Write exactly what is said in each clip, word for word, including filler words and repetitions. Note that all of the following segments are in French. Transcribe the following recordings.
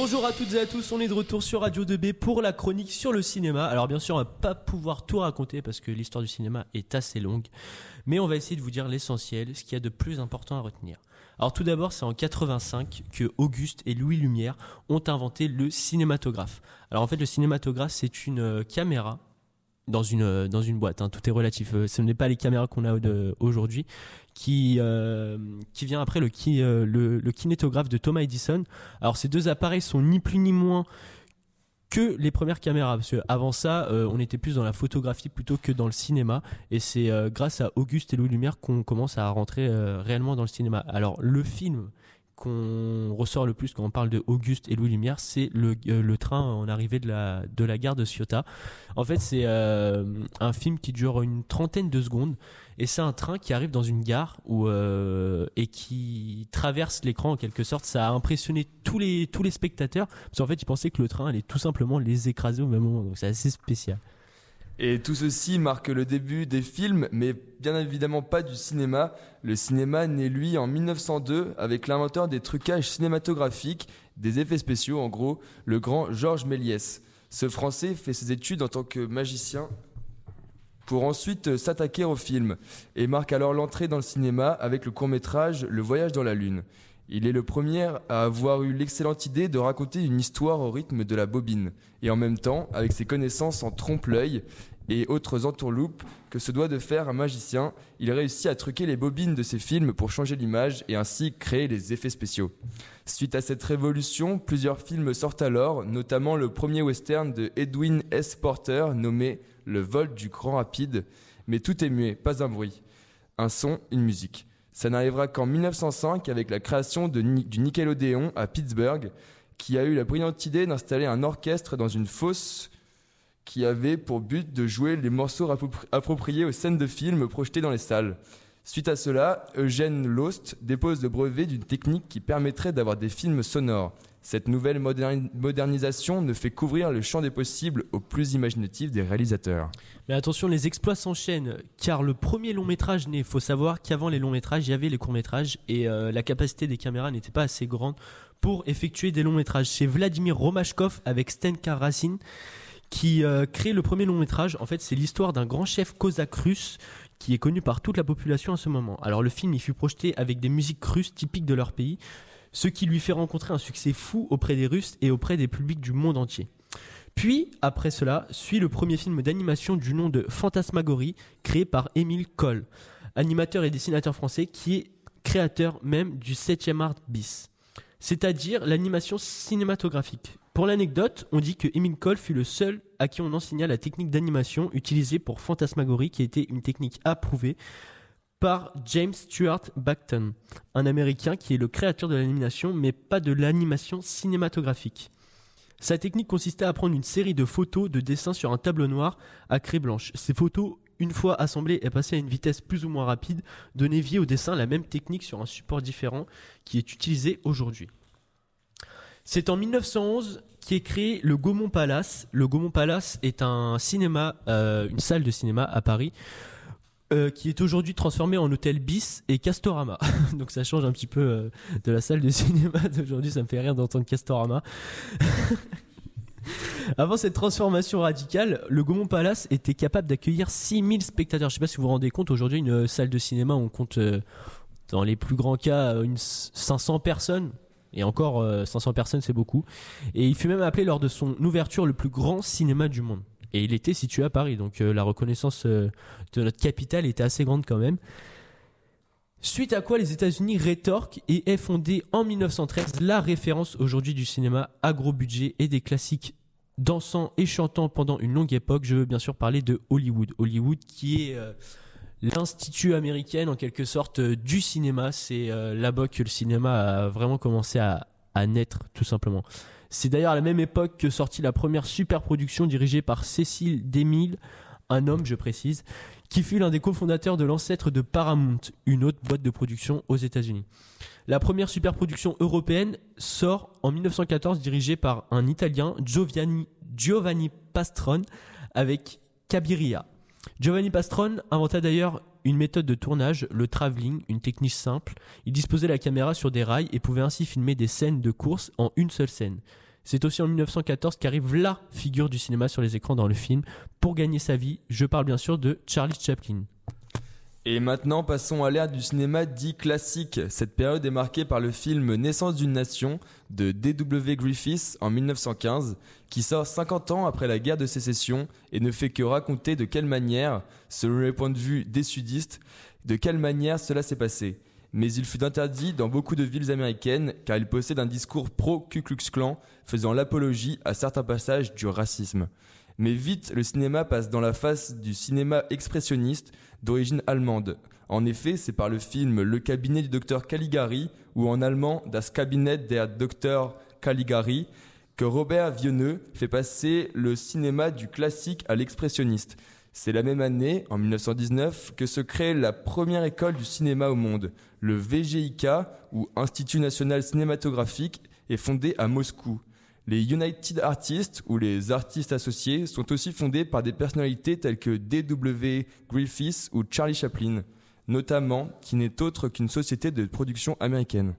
Bonjour à toutes et à tous, on est de retour sur Radio deux B pour la chronique sur le cinéma. Alors bien sûr, on va pas pouvoir tout raconter parce que l'histoire du cinéma est assez longue, mais on va essayer de vous dire l'essentiel, ce qu'il y a de plus important à retenir. Alors tout d'abord, c'est en quatre-vingt-cinq que Auguste et Louis Lumière ont inventé le cinématographe. Alors en fait, le cinématographe, c'est une caméra dans une, dans une boîte, hein, tout est relatif. Ce n'est pas les caméras qu'on a aujourd'hui, qui, euh, qui vient après le, qui, euh, le, le kinétographe de Thomas Edison. Alors ces deux appareils sont ni plus ni moins que les premières caméras, parce qu'avant ça, euh, on était plus dans la photographie plutôt que dans le cinéma, et c'est euh, grâce à Auguste et Louis Lumière qu'on commence à rentrer euh, réellement dans le cinéma. Alors le film qu'on ressort le plus quand on parle de Auguste et Louis Lumière, c'est le, euh, le train en arrivée de la, de la gare de Ciotat. En fait, c'est euh, un film qui dure une trentaine de secondes, et c'est un train qui arrive dans une gare où, euh, et qui traverse l'écran en quelque sorte. Ça a impressionné tous les, tous les spectateurs, parce qu'en fait, ils pensaient que le train allait tout simplement les écraser au même moment, donc c'est assez spécial. Et tout ceci marque le début des films, mais bien évidemment pas du cinéma. Le cinéma naît lui en mille neuf cent deux avec l'inventeur des trucages cinématographiques, des effets spéciaux en gros, le grand Georges Méliès. Ce Français fait ses études en tant que magicien pour ensuite s'attaquer au film et marque alors l'entrée dans le cinéma avec le court-métrage Le Voyage dans la Lune. Il est le premier à avoir eu l'excellente idée de raconter une histoire au rythme de la bobine. Et en même temps, avec ses connaissances en trompe-l'œil et autres entourloupes que se doit de faire un magicien, il réussit à truquer les bobines de ses films pour changer l'image et ainsi créer les effets spéciaux. Suite à cette révolution, plusieurs films sortent alors, notamment le premier western de Edwin S. Porter nommé « Le vol du Grand Rapide ». Mais tout est muet, pas un bruit, un son, une musique. Ça n'arrivera qu'en mille neuf cent cinq avec la création de, du Nickelodeon à Pittsburgh, qui a eu la brillante idée d'installer un orchestre dans une fosse qui avait pour but de jouer les morceaux appropri- appropriés aux scènes de films projetées dans les salles. Suite à cela, Eugène Lost dépose le brevet d'une technique qui permettrait d'avoir des films sonores. Cette nouvelle moderni- modernisation ne fait qu'ouvrir le champ des possibles aux plus imaginatifs des réalisateurs. Mais attention, les exploits s'enchaînent, car le premier long métrage naît. Il faut savoir qu'avant les longs métrages, il y avait les courts métrages et euh, la capacité des caméras n'était pas assez grande pour effectuer des longs métrages. C'est Vladimir Romachkov avec Stenka Racine qui euh, crée le premier long métrage. En fait, c'est l'histoire d'un grand chef cosaque russe qui est connu par toute la population à ce moment. Alors le film, il fut projeté avec des musiques russes typiques de leur pays, ce qui lui fait rencontrer un succès fou auprès des Russes et auprès des publics du monde entier. Puis, après cela, suit le premier film d'animation du nom de Fantasmagorie, créé par Émile Cohl, animateur et dessinateur français qui est créateur même du septième art bis, c'est-à-dire l'animation cinématographique. Pour l'anecdote, on dit que Émile Cohl fut le seul à qui on enseigna la technique d'animation utilisée pour Fantasmagorie, qui était une technique approuvée par James Stuart Blackton, un Américain qui est le créateur de l'animation, mais pas de l'animation cinématographique. Sa technique consistait à prendre une série de photos de dessins sur un tableau noir à craie blanche. Ces photos, une fois assemblées et passées à une vitesse plus ou moins rapide, donnaient vie au dessin la même technique sur un support différent qui est utilisé aujourd'hui. C'est en mille neuf cent onze qui est créé le Gaumont Palace. Le Gaumont Palace est un cinéma, euh, une salle de cinéma à Paris, Euh, qui est aujourd'hui transformé en hôtel bis et Castorama. Donc ça change un petit peu euh, de la salle de cinéma d'aujourd'hui, ça me fait rire d'entendre Castorama. Avant cette transformation radicale, le Gaumont Palace était capable d'accueillir six mille spectateurs. Je sais pas si vous vous rendez compte, aujourd'hui une euh, salle de cinéma, on compte euh, dans les plus grands cas euh, une cinq cents personnes. Et encore euh, cinq cents personnes, c'est beaucoup. Et il fut même appelé lors de son ouverture le plus grand cinéma du monde. Et il était situé à Paris, donc euh, la reconnaissance euh, de notre capitale était assez grande quand même. Suite à quoi les États-Unis rétorquent et est fondée en mille neuf cent treize la référence aujourd'hui du cinéma à gros budget et des classiques dansant et chantant pendant une longue époque. Je veux bien sûr parler de Hollywood. Hollywood qui est euh, l'institut américain en quelque sorte euh, du cinéma. C'est euh, là-bas que le cinéma a vraiment commencé à, à naître tout simplement. C'est d'ailleurs à la même époque que sortit la première superproduction dirigée par Cecil B. DeMille, un homme je précise, qui fut l'un des cofondateurs de l'ancêtre de Paramount, une autre boîte de production aux États-Unis. La première superproduction européenne sort en mille neuf cent quatorze dirigée par un Italien, Giovanni, Giovanni Pastrone, avec Cabiria. Giovanni Pastrone inventa d'ailleurs une méthode de tournage, le travelling, une technique simple. Il disposait la caméra sur des rails et pouvait ainsi filmer des scènes de course en une seule scène. C'est aussi en mille neuf cent quatorze qu'arrive la figure du cinéma sur les écrans dans le film pour gagner sa vie. Je parle bien sûr de Charlie Chaplin. Et maintenant, passons à l'ère du cinéma dit classique. Cette période est marquée par le film Naissance d'une nation de D W Griffith en mille neuf cent quinze, qui sort cinquante ans après la guerre de sécession et ne fait que raconter de quelle manière, selon les points de vue des sudistes, de quelle manière cela s'est passé. Mais il fut interdit dans beaucoup de villes américaines car il possède un discours pro-Ku Klux Klan faisant l'apologie à certains passages du racisme. Mais vite, le cinéma passe dans la face du cinéma expressionniste d'origine allemande. En effet, c'est par le film Le cabinet du docteur Caligari, ou en allemand Das Kabinett der Doktor Caligari, que Robert Wiene fait passer le cinéma du classique à l'expressionniste. C'est la même année, en mille neuf cent dix-neuf, que se crée la première école du cinéma au monde. Le V G I K, ou Institut National Cinématographique, est fondé à Moscou. Les United Artists, ou les artistes associés, sont aussi fondés par des personnalités telles que D W Griffith ou Charlie Chaplin, notamment, qui n'est autre qu'une société de production américaine.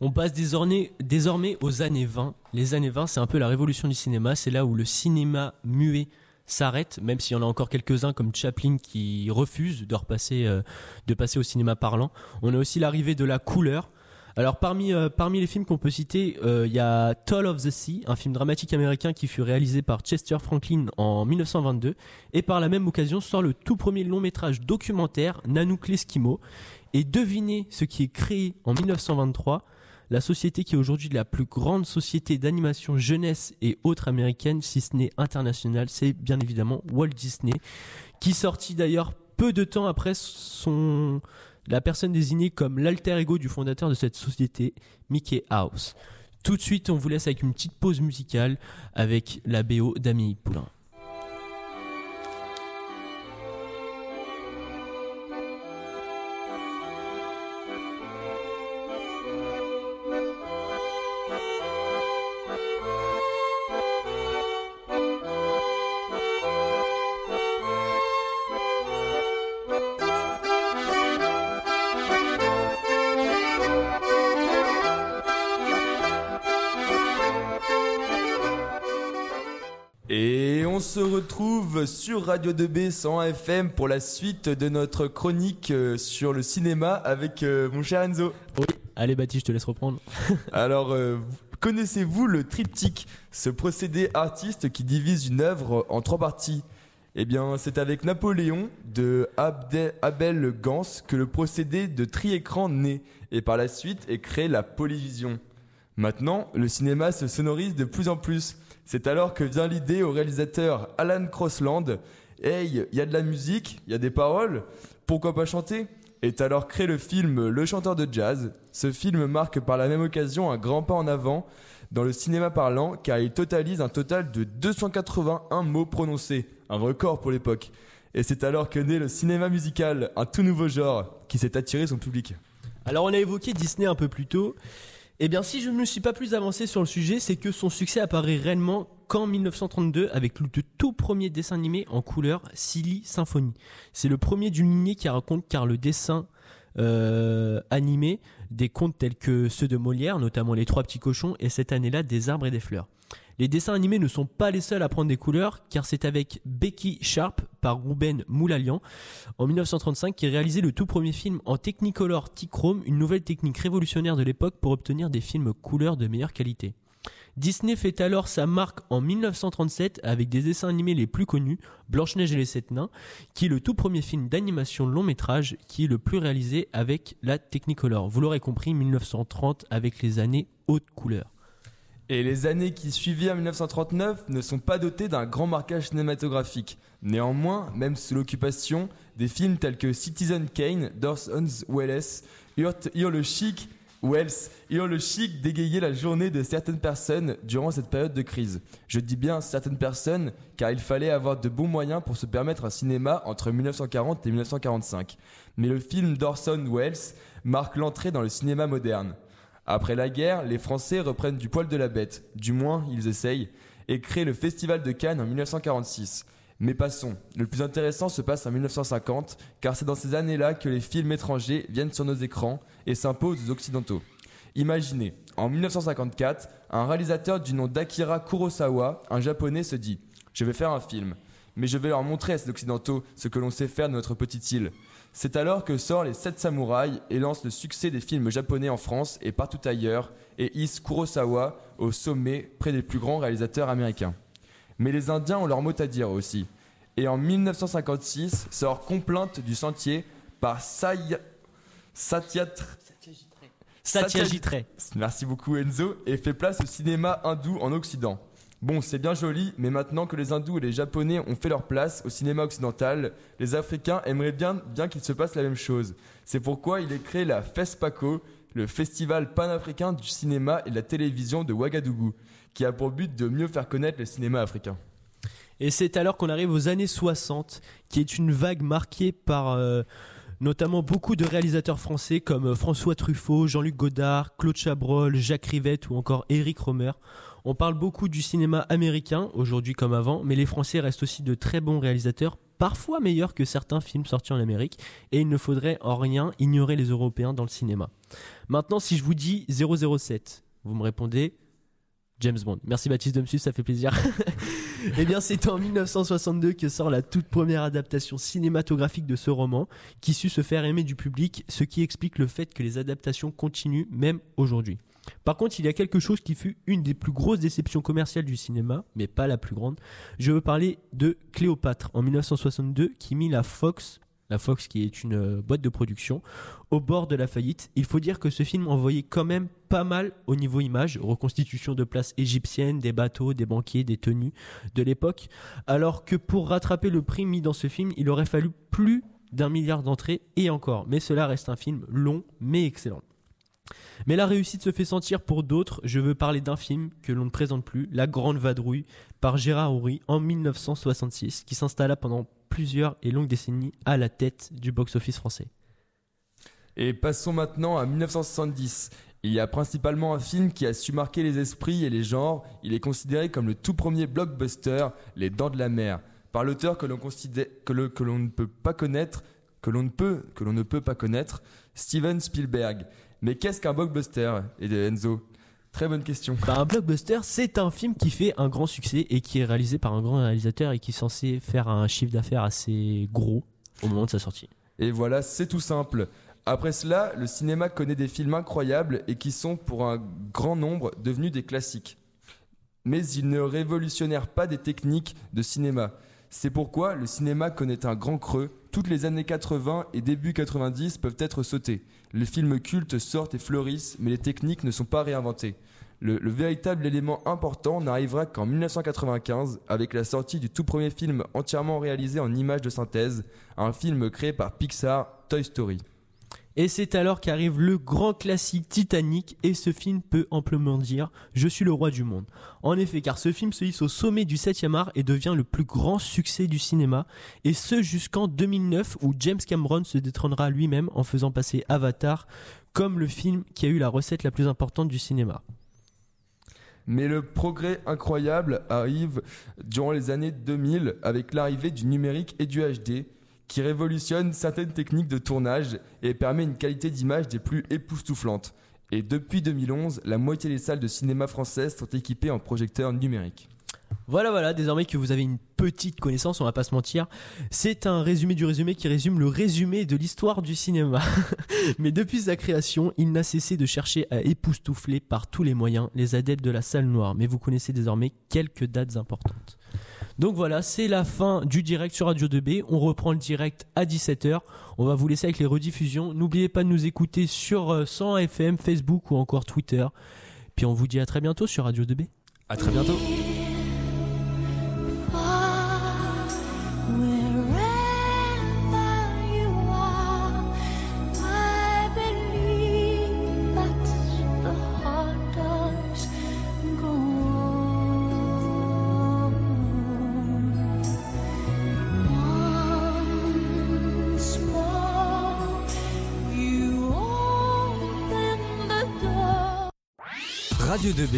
On passe désormais, désormais aux années vingt. Les années vingt, c'est un peu la révolution du cinéma, c'est là où le cinéma muet s'arrête, même s'il y en a encore quelques-uns comme Chaplin qui refuse de repasser, euh, de passer au cinéma parlant. On a aussi l'arrivée de la couleur. Alors parmi euh, parmi les films qu'on peut citer, il euh, y a Toll of the Sea, un film dramatique américain qui fut réalisé par Chester Franklin en mille neuf cent vingt-deux, et par la même occasion sort le tout premier long-métrage documentaire Nanook l'Eskimo. Et devinez ce qui est créé en mille neuf cent vingt-trois, la société qui est aujourd'hui la plus grande société d'animation jeunesse et autres américaine, si ce n'est internationale, c'est bien évidemment Walt Disney, qui sortit d'ailleurs peu de temps après son... la personne désignée comme l'alter ego du fondateur de cette société, Mickey Mouse. Tout de suite, on vous laisse avec une petite pause musicale avec la B O d'Amélie Poulain. On se retrouve sur Radio deux B cent un F M pour la suite de notre chronique sur le cinéma avec mon cher Enzo. Oui, allez Baptiste, je te laisse reprendre. Alors, euh, connaissez-vous le triptyque, ce procédé artiste qui divise une œuvre en trois parties ? Eh bien, c'est avec Napoléon de Abde- Abel Gance que le procédé de tri-écran naît et par la suite est créée la polyvision. Maintenant, le cinéma se sonorise de plus en plus. C'est alors que vient l'idée au réalisateur Alan Crosland. « Hey, il y a de la musique, il y a des paroles, pourquoi pas chanter ?» est alors créé le film Le chanteur de jazz. Ce film marque par la même occasion un grand pas en avant dans le cinéma parlant car il totalise un total de deux cent quatre-vingt-un mots prononcés, un record pour l'époque. Et c'est alors que naît le cinéma musical, un tout nouveau genre qui s'est attiré son public. Alors on a évoqué Disney un peu plus tôt. Eh bien, si je ne me suis pas plus avancé sur le sujet, c'est que son succès apparaît réellement qu'en mille neuf cent trente-deux avec le tout premier dessin animé en couleur, Silly Symphony. C'est le premier d'une lignée qui raconte car le dessin euh, animé des contes tels que ceux de Molière, notamment Les Trois Petits Cochons, et cette année-là, Des Arbres et des Fleurs. Les dessins animés ne sont pas les seuls à prendre des couleurs, car c'est avec Becky Sharp par Rouben Mamoulian en mille neuf cent trente-cinq qui réalisait le tout premier film en Technicolor Tichrome, une nouvelle technique révolutionnaire de l'époque pour obtenir des films couleurs de meilleure qualité. Disney fait alors sa marque en mille neuf cent trente-sept avec des dessins animés les plus connus, Blanche-Neige et les Sept Nains, qui est le tout premier film d'animation long-métrage qui est le plus réalisé avec la Technicolor. Vous l'aurez compris, mille neuf cent trente avec les années haute couleur. Et les années qui suivirent en mille neuf cent trente-neuf ne sont pas dotées d'un grand marquage cinématographique. Néanmoins, même sous l'occupation, des films tels que Citizen Kane d'Orson Welles hurlent chic, Welles hurle chic dégayer la journée de certaines personnes durant cette période de crise. Je dis bien certaines personnes car il fallait avoir de bons moyens pour se permettre un cinéma entre mille neuf cent quarante et mille neuf cent quarante-cinq. Mais le film d'Orson Welles marque l'entrée dans le cinéma moderne. Après la guerre, les Français reprennent du poil de la bête, du moins ils essayent, et créent le Festival de Cannes en mille neuf cent quarante-six. Mais passons, le plus intéressant se passe en mille neuf cent cinquante, car c'est dans ces années-là que les films étrangers viennent sur nos écrans et s'imposent aux Occidentaux. Imaginez, en mille neuf cent cinquante-quatre, un réalisateur du nom d'Akira Kurosawa, un japonais, se dit « Je vais faire un film, mais je vais leur montrer à ces occidentaux ce que l'on sait faire de notre petite île ». C'est alors que sort Les Sept Samouraïs et lance le succès des films japonais en France et partout ailleurs et hisse Kurosawa au sommet près des plus grands réalisateurs américains. Mais les Indiens ont leur mot à dire aussi. Et en mille neuf cent cinquante-six sort Complainte du Sentier par Satyajit Ray. Satyajit Ray. Merci beaucoup Enzo, et fait place au cinéma hindou en Occident. Bon, c'est bien joli, mais maintenant que les hindous et les japonais ont fait leur place au cinéma occidental, les Africains aimeraient bien, bien qu'il se passe la même chose. C'est pourquoi il est créé la FESPACO, le festival panafricain du cinéma et de la télévision de Ouagadougou, qui a pour but de mieux faire connaître le cinéma africain. Et c'est alors qu'on arrive aux années soixante, qui est une vague marquée par euh, notamment beaucoup de réalisateurs français comme François Truffaut, Jean-Luc Godard, Claude Chabrol, Jacques Rivette ou encore Éric Rohmer. On parle beaucoup du cinéma américain, aujourd'hui comme avant, mais les Français restent aussi de très bons réalisateurs, parfois meilleurs que certains films sortis en Amérique, et il ne faudrait en rien ignorer les Européens dans le cinéma. Maintenant, si je vous dis zéro zéro sept, vous me répondez James Bond. Merci Baptiste de me suivre, ça fait plaisir. Eh bien, c'est en mille neuf cent soixante-deux que sort la toute première adaptation cinématographique de ce roman, qui sut se faire aimer du public, ce qui explique le fait que les adaptations continuent même aujourd'hui. Par contre, il y a quelque chose qui fut une des plus grosses déceptions commerciales du cinéma, mais pas la plus grande. Je veux parler de Cléopâtre en mille neuf cent soixante-deux, qui mit la Fox, la Fox qui est une boîte de production, au bord de la faillite. Il faut dire que ce film envoyait quand même pas mal au niveau image, reconstitution de places égyptiennes, des bateaux, des banquiers, des tenues de l'époque. Alors que pour rattraper le prix mis dans ce film, il aurait fallu plus d'un milliard d'entrées et encore. Mais cela reste un film long mais excellent. Mais la réussite se fait sentir pour d'autres. Je veux parler d'un film que l'on ne présente plus, La Grande Vadrouille, par Gérard Houry en mille neuf cent soixante-six, qui s'installa pendant plusieurs et longues décennies à la tête du box-office français. Et passons maintenant à mille neuf cent soixante-dix. Il y a principalement un film qui a su marquer les esprits et les genres. Il est considéré comme le tout premier blockbuster, Les Dents de la Mer, par l'auteur que l'on considère, que, le, que l'on ne peut pas connaître, que l'on ne peut, que l'on ne peut pas connaître, Steven Spielberg. Mais qu'est-ce qu'un blockbuster, Enzo? Très bonne question. Bah, un blockbuster, c'est un film qui fait un grand succès et qui est réalisé par un grand réalisateur et qui est censé faire un chiffre d'affaires assez gros au moment de sa sortie. Et voilà, c'est tout simple. Après cela, le cinéma connaît des films incroyables et qui sont, pour un grand nombre, devenus des classiques. Mais ils ne révolutionnèrent pas des techniques de cinéma. C'est pourquoi le cinéma connaît un grand creux. Toutes les années quatre-vingts et début quatre-vingt-dix peuvent être sautées. Les films cultes sortent et fleurissent, mais les techniques ne sont pas réinventées. Le, le véritable élément important n'arrivera qu'en mille neuf cent quatre-vingt-quinze, avec la sortie du tout premier film entièrement réalisé en images de synthèse, un film créé par Pixar, Toy Story. Et c'est alors qu'arrive le grand classique Titanic, et ce film peut amplement dire « Je suis le roi du monde ». En effet, car ce film se hisse au sommet du septième art et devient le plus grand succès du cinéma, et ce jusqu'en deux mille neuf où James Cameron se détrônera lui-même en faisant passer Avatar comme le film qui a eu la recette la plus importante du cinéma. Mais le progrès incroyable arrive durant les années deux mille avec l'arrivée du numérique et du H D, qui révolutionne certaines techniques de tournage et permet une qualité d'image des plus époustouflantes. Et depuis deux mille onze, la moitié des salles de cinéma françaises sont équipées en projecteurs numériques. Voilà, voilà, désormais que vous avez une petite connaissance, on va pas se mentir, c'est un résumé du résumé qui résume le résumé de l'histoire du cinéma. Mais depuis sa création, il n'a cessé de chercher à époustoufler par tous les moyens les adeptes de la salle noire. Mais vous connaissez désormais quelques dates importantes. Donc voilà, c'est la fin du direct sur Radio deux B. On reprend le direct à dix-sept heures. On va vous laisser avec les rediffusions. N'oubliez pas de nous écouter sur cent F M, Facebook ou encore Twitter. Puis on vous dit à très bientôt sur Radio deux B. À très bientôt. Radio deux B.